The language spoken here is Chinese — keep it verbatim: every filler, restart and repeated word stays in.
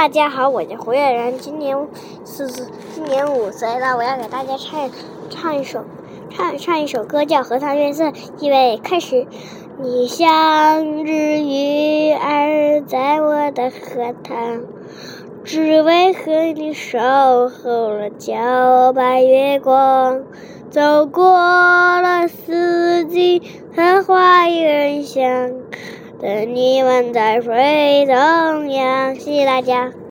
大家好，我叫胡月然，今年四今年五岁了。我要给大家唱唱一首唱唱一首歌，叫《荷塘月色》。预备开始。你像只鱼儿在我的荷塘，只为和你守候了皎白月光，走过了四季和花园香。等你们在水中央，谢谢大家。